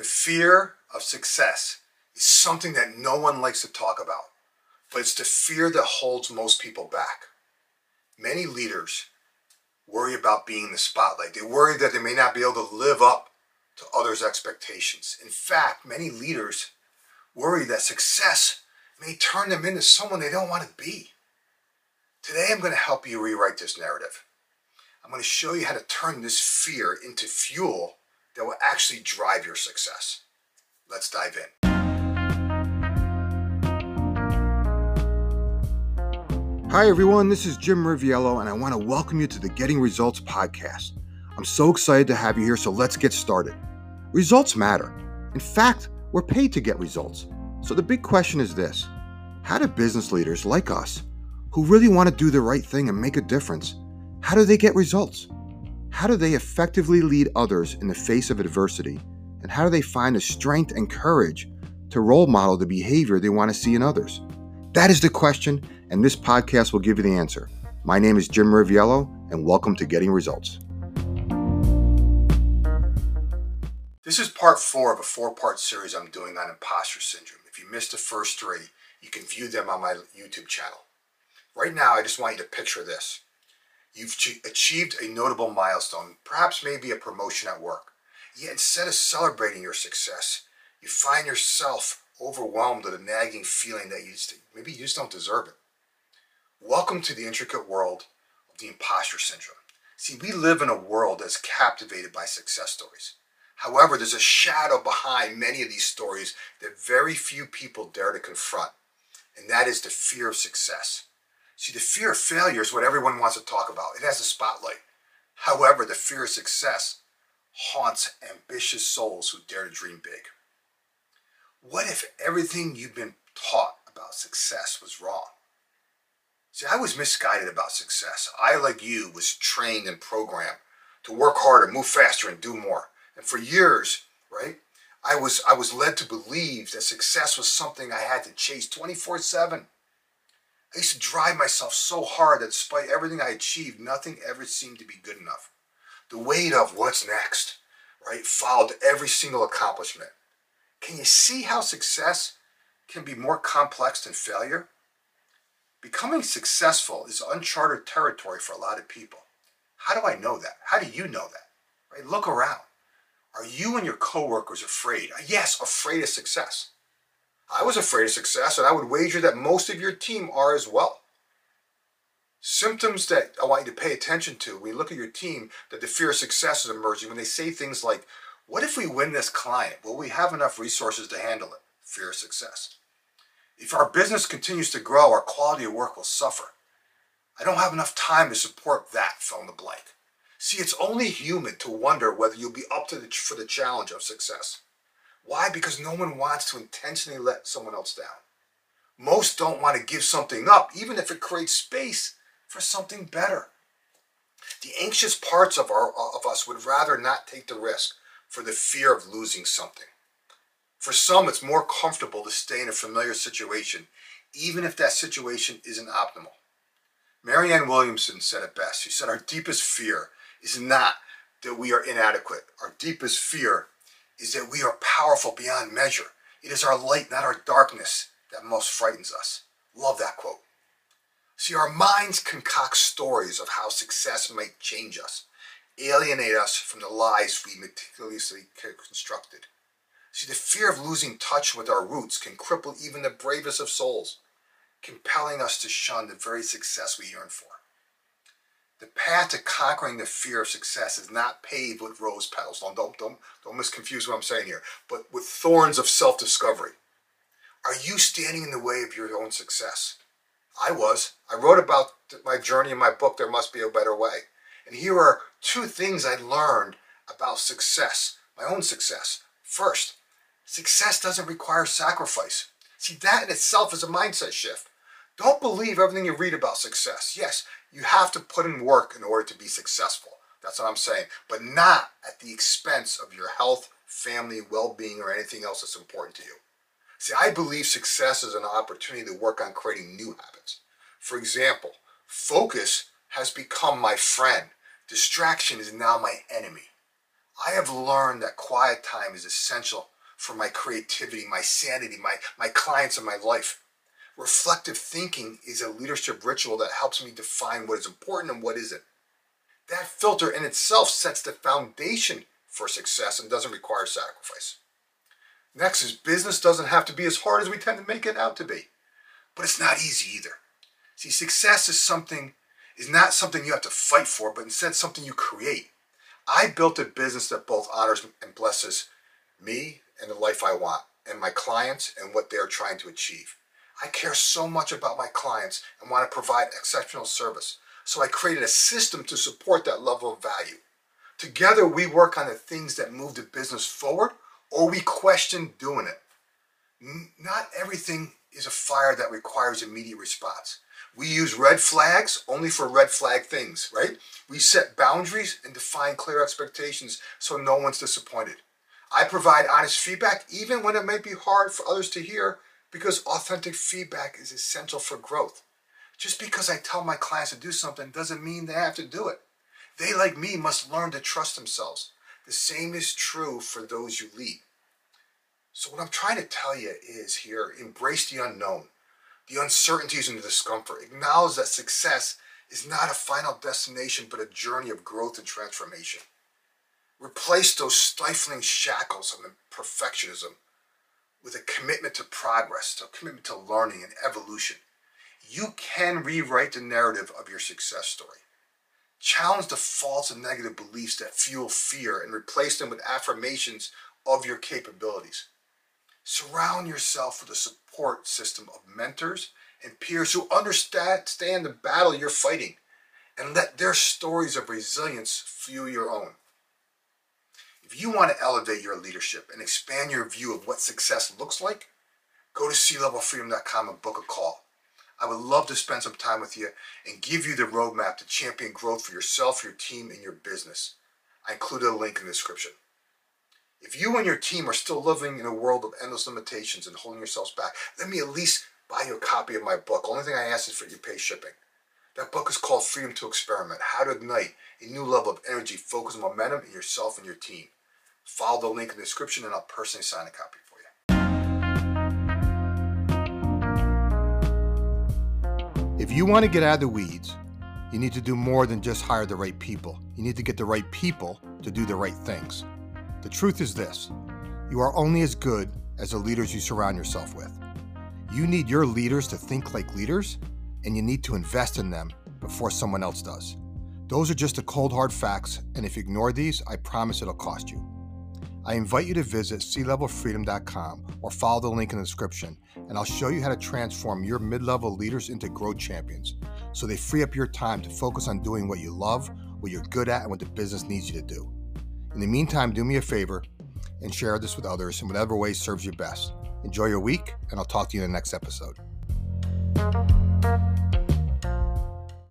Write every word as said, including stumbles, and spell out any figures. The fear of success is something that no one likes to talk about, but it's the fear that holds most people back. Many leaders worry about being in the spotlight. They worry that they may not be able to live up to others' expectations. In fact, many leaders worry that success may turn them into someone they don't want to be. Today, I'm going to help you rewrite this narrative. I'm going to show you how to turn this fear into fuel that will actually drive your success. Let's dive in. Hi everyone, this is Jim Riviello and I want to welcome you to the Getting Results Podcast. I'm so excited to have you here, so let's get started. Results matter. In fact, we're paid to get results. So the big question is this: how do business leaders like us, who really want to do the right thing and make a difference, how do they get results? How do they effectively lead others in the face of adversity? And how do they find the strength and courage to role model the behavior they want to see in others? That is the question, and this podcast will give you the answer. My name is Jim Riviello, and welcome to Getting Results. This is part four of a four-part series I'm doing on imposter syndrome. If you missed the first three, you can view them on my YouTube channel. Right now, I just want you to picture this. You've achieved a notable milestone, perhaps maybe a promotion at work. Yet instead of celebrating your success, you find yourself overwhelmed with a nagging feeling that you just, maybe you just don't deserve it. Welcome to the intricate world of the imposter syndrome. See, we live in a world that's captivated by success stories. However, there's a shadow behind many of these stories that very few people dare to confront, and that is the fear of success. See, the fear of failure is what everyone wants to talk about. It has a spotlight. However, the fear of success haunts ambitious souls who dare to dream big. What if everything you've been taught about success was wrong? See, I was misguided about success. I, like you, was trained and programmed to work harder, move faster, and do more. And for years, right, I was, I was led to believe that success was something I had to chase twenty-four seven. I used to drive myself so hard that despite everything I achieved, nothing ever seemed to be good enough. The weight of what's next, right, followed every single accomplishment. Can you see how success can be more complex than failure? Becoming successful is uncharted territory for a lot of people. How do I know that? How do you know that? Right? Look around. Are you and your coworkers afraid? Yes, afraid of success. I was afraid of success, and I would wager that most of your team are as well. Symptoms that I want you to pay attention to when you look at your team that the fear of success is emerging when they say things like, what if we win this client? Will we have enough resources to handle it? Fear of success. If our business continues to grow, our quality of work will suffer. I don't have enough time to support that, fill in the blank. See, it's only human to wonder whether you'll be up to the, for the challenge of success. Why? Because no one wants to intentionally let someone else down. Most don't want to give something up, even if it creates space for something better. The anxious parts of, our, of us would rather not take the risk for the fear of losing something. For some, it's more comfortable to stay in a familiar situation, even if that situation isn't optimal. Marianne Williamson said it best. She said, our deepest fear is not that we are inadequate. Our deepest fear is that we are powerful beyond measure. It is our light, not our darkness, that most frightens us. Love that quote. See, our minds concoct stories of how success might change us, alienate us from the lies we meticulously constructed. See, the fear of losing touch with our roots can cripple even the bravest of souls, compelling us to shun the very success we yearn for. The path to conquering the fear of success is not paved with rose petals. Don't, don't, don't, don't misconfuse what I'm saying here. But with thorns of self-discovery. Are you standing in the way of your own success? I was. I wrote about my journey in my book, There Must Be a Better Way. And here are two things I learned about success, my own success. First, success doesn't require sacrifice. See, that in itself is a mindset shift. Don't believe everything you read about success. Yes, you have to put in work in order to be successful. That's what I'm saying. But not at the expense of your health, family, well-being, or anything else that's important to you. See, I believe success is an opportunity to work on creating new habits. For example, focus has become my friend. Distraction is now my enemy. I have learned that quiet time is essential for my creativity, my sanity, my, my clients, and my life. Reflective thinking is a leadership ritual that helps me define what is important and what isn't. That filter in itself sets the foundation for success and doesn't require sacrifice. Next is business doesn't have to be as hard as we tend to make it out to be. But it's not easy either. See, success is something is not something you have to fight for, but instead something you create. I built a business that both honors and blesses me and the life I want, and my clients and what they're trying to achieve. I care so much about my clients and want to provide exceptional service. So I created a system to support that level of value. Together, we work on the things that move the business forward, or we question doing it. Not everything is a fire that requires immediate response. We use red flags only for red flag things, right? We set boundaries and define clear expectations so no one's disappointed. I provide honest feedback even when it might be hard for others to hear, because authentic feedback is essential for growth. Just because I tell my clients to do something doesn't mean they have to do it. They, like me, must learn to trust themselves. The same is true for those you lead. So what I'm trying to tell you is here, embrace the unknown, the uncertainties and the discomfort. Acknowledge that success is not a final destination, but a journey of growth and transformation. Replace those stifling shackles of perfectionism with a commitment to progress, to a commitment to learning and evolution. You can rewrite the narrative of your success story. Challenge the false and negative beliefs that fuel fear and replace them with affirmations of your capabilities. Surround yourself with a support system of mentors and peers who understand the battle you're fighting, and let their stories of resilience fuel your own. If you want to elevate your leadership and expand your view of what success looks like, go to C level freedom dot com and book a call. I would love to spend some time with you and give you the roadmap to champion growth for yourself, your team, and your business. I included a link in the description. If you and your team are still living in a world of endless limitations and holding yourselves back, let me at least buy you a copy of my book. Only thing I ask is for you to pay shipping. That book is called Freedom to Experiment, How to Ignite a New Level of Energy, Focus, and Momentum in Yourself and Your Team. Follow the link in the description and I'll personally sign a copy for you. If you want to get out of the weeds, you need to do more than just hire the right people. You need to get the right people to do the right things. The truth is this: you are only as good as the leaders you surround yourself with. You need your leaders to think like leaders, and you need to invest in them before someone else does. Those are just the cold hard facts, and if you ignore these, I promise it'll cost you. I invite you to visit C level freedom dot com or follow the link in the description, and I'll show you how to transform your mid-level leaders into growth champions so they free up your time to focus on doing what you love, what you're good at, and what the business needs you to do. In the meantime, do me a favor and share this with others in whatever way serves you best. Enjoy your week, and I'll talk to you in the next episode.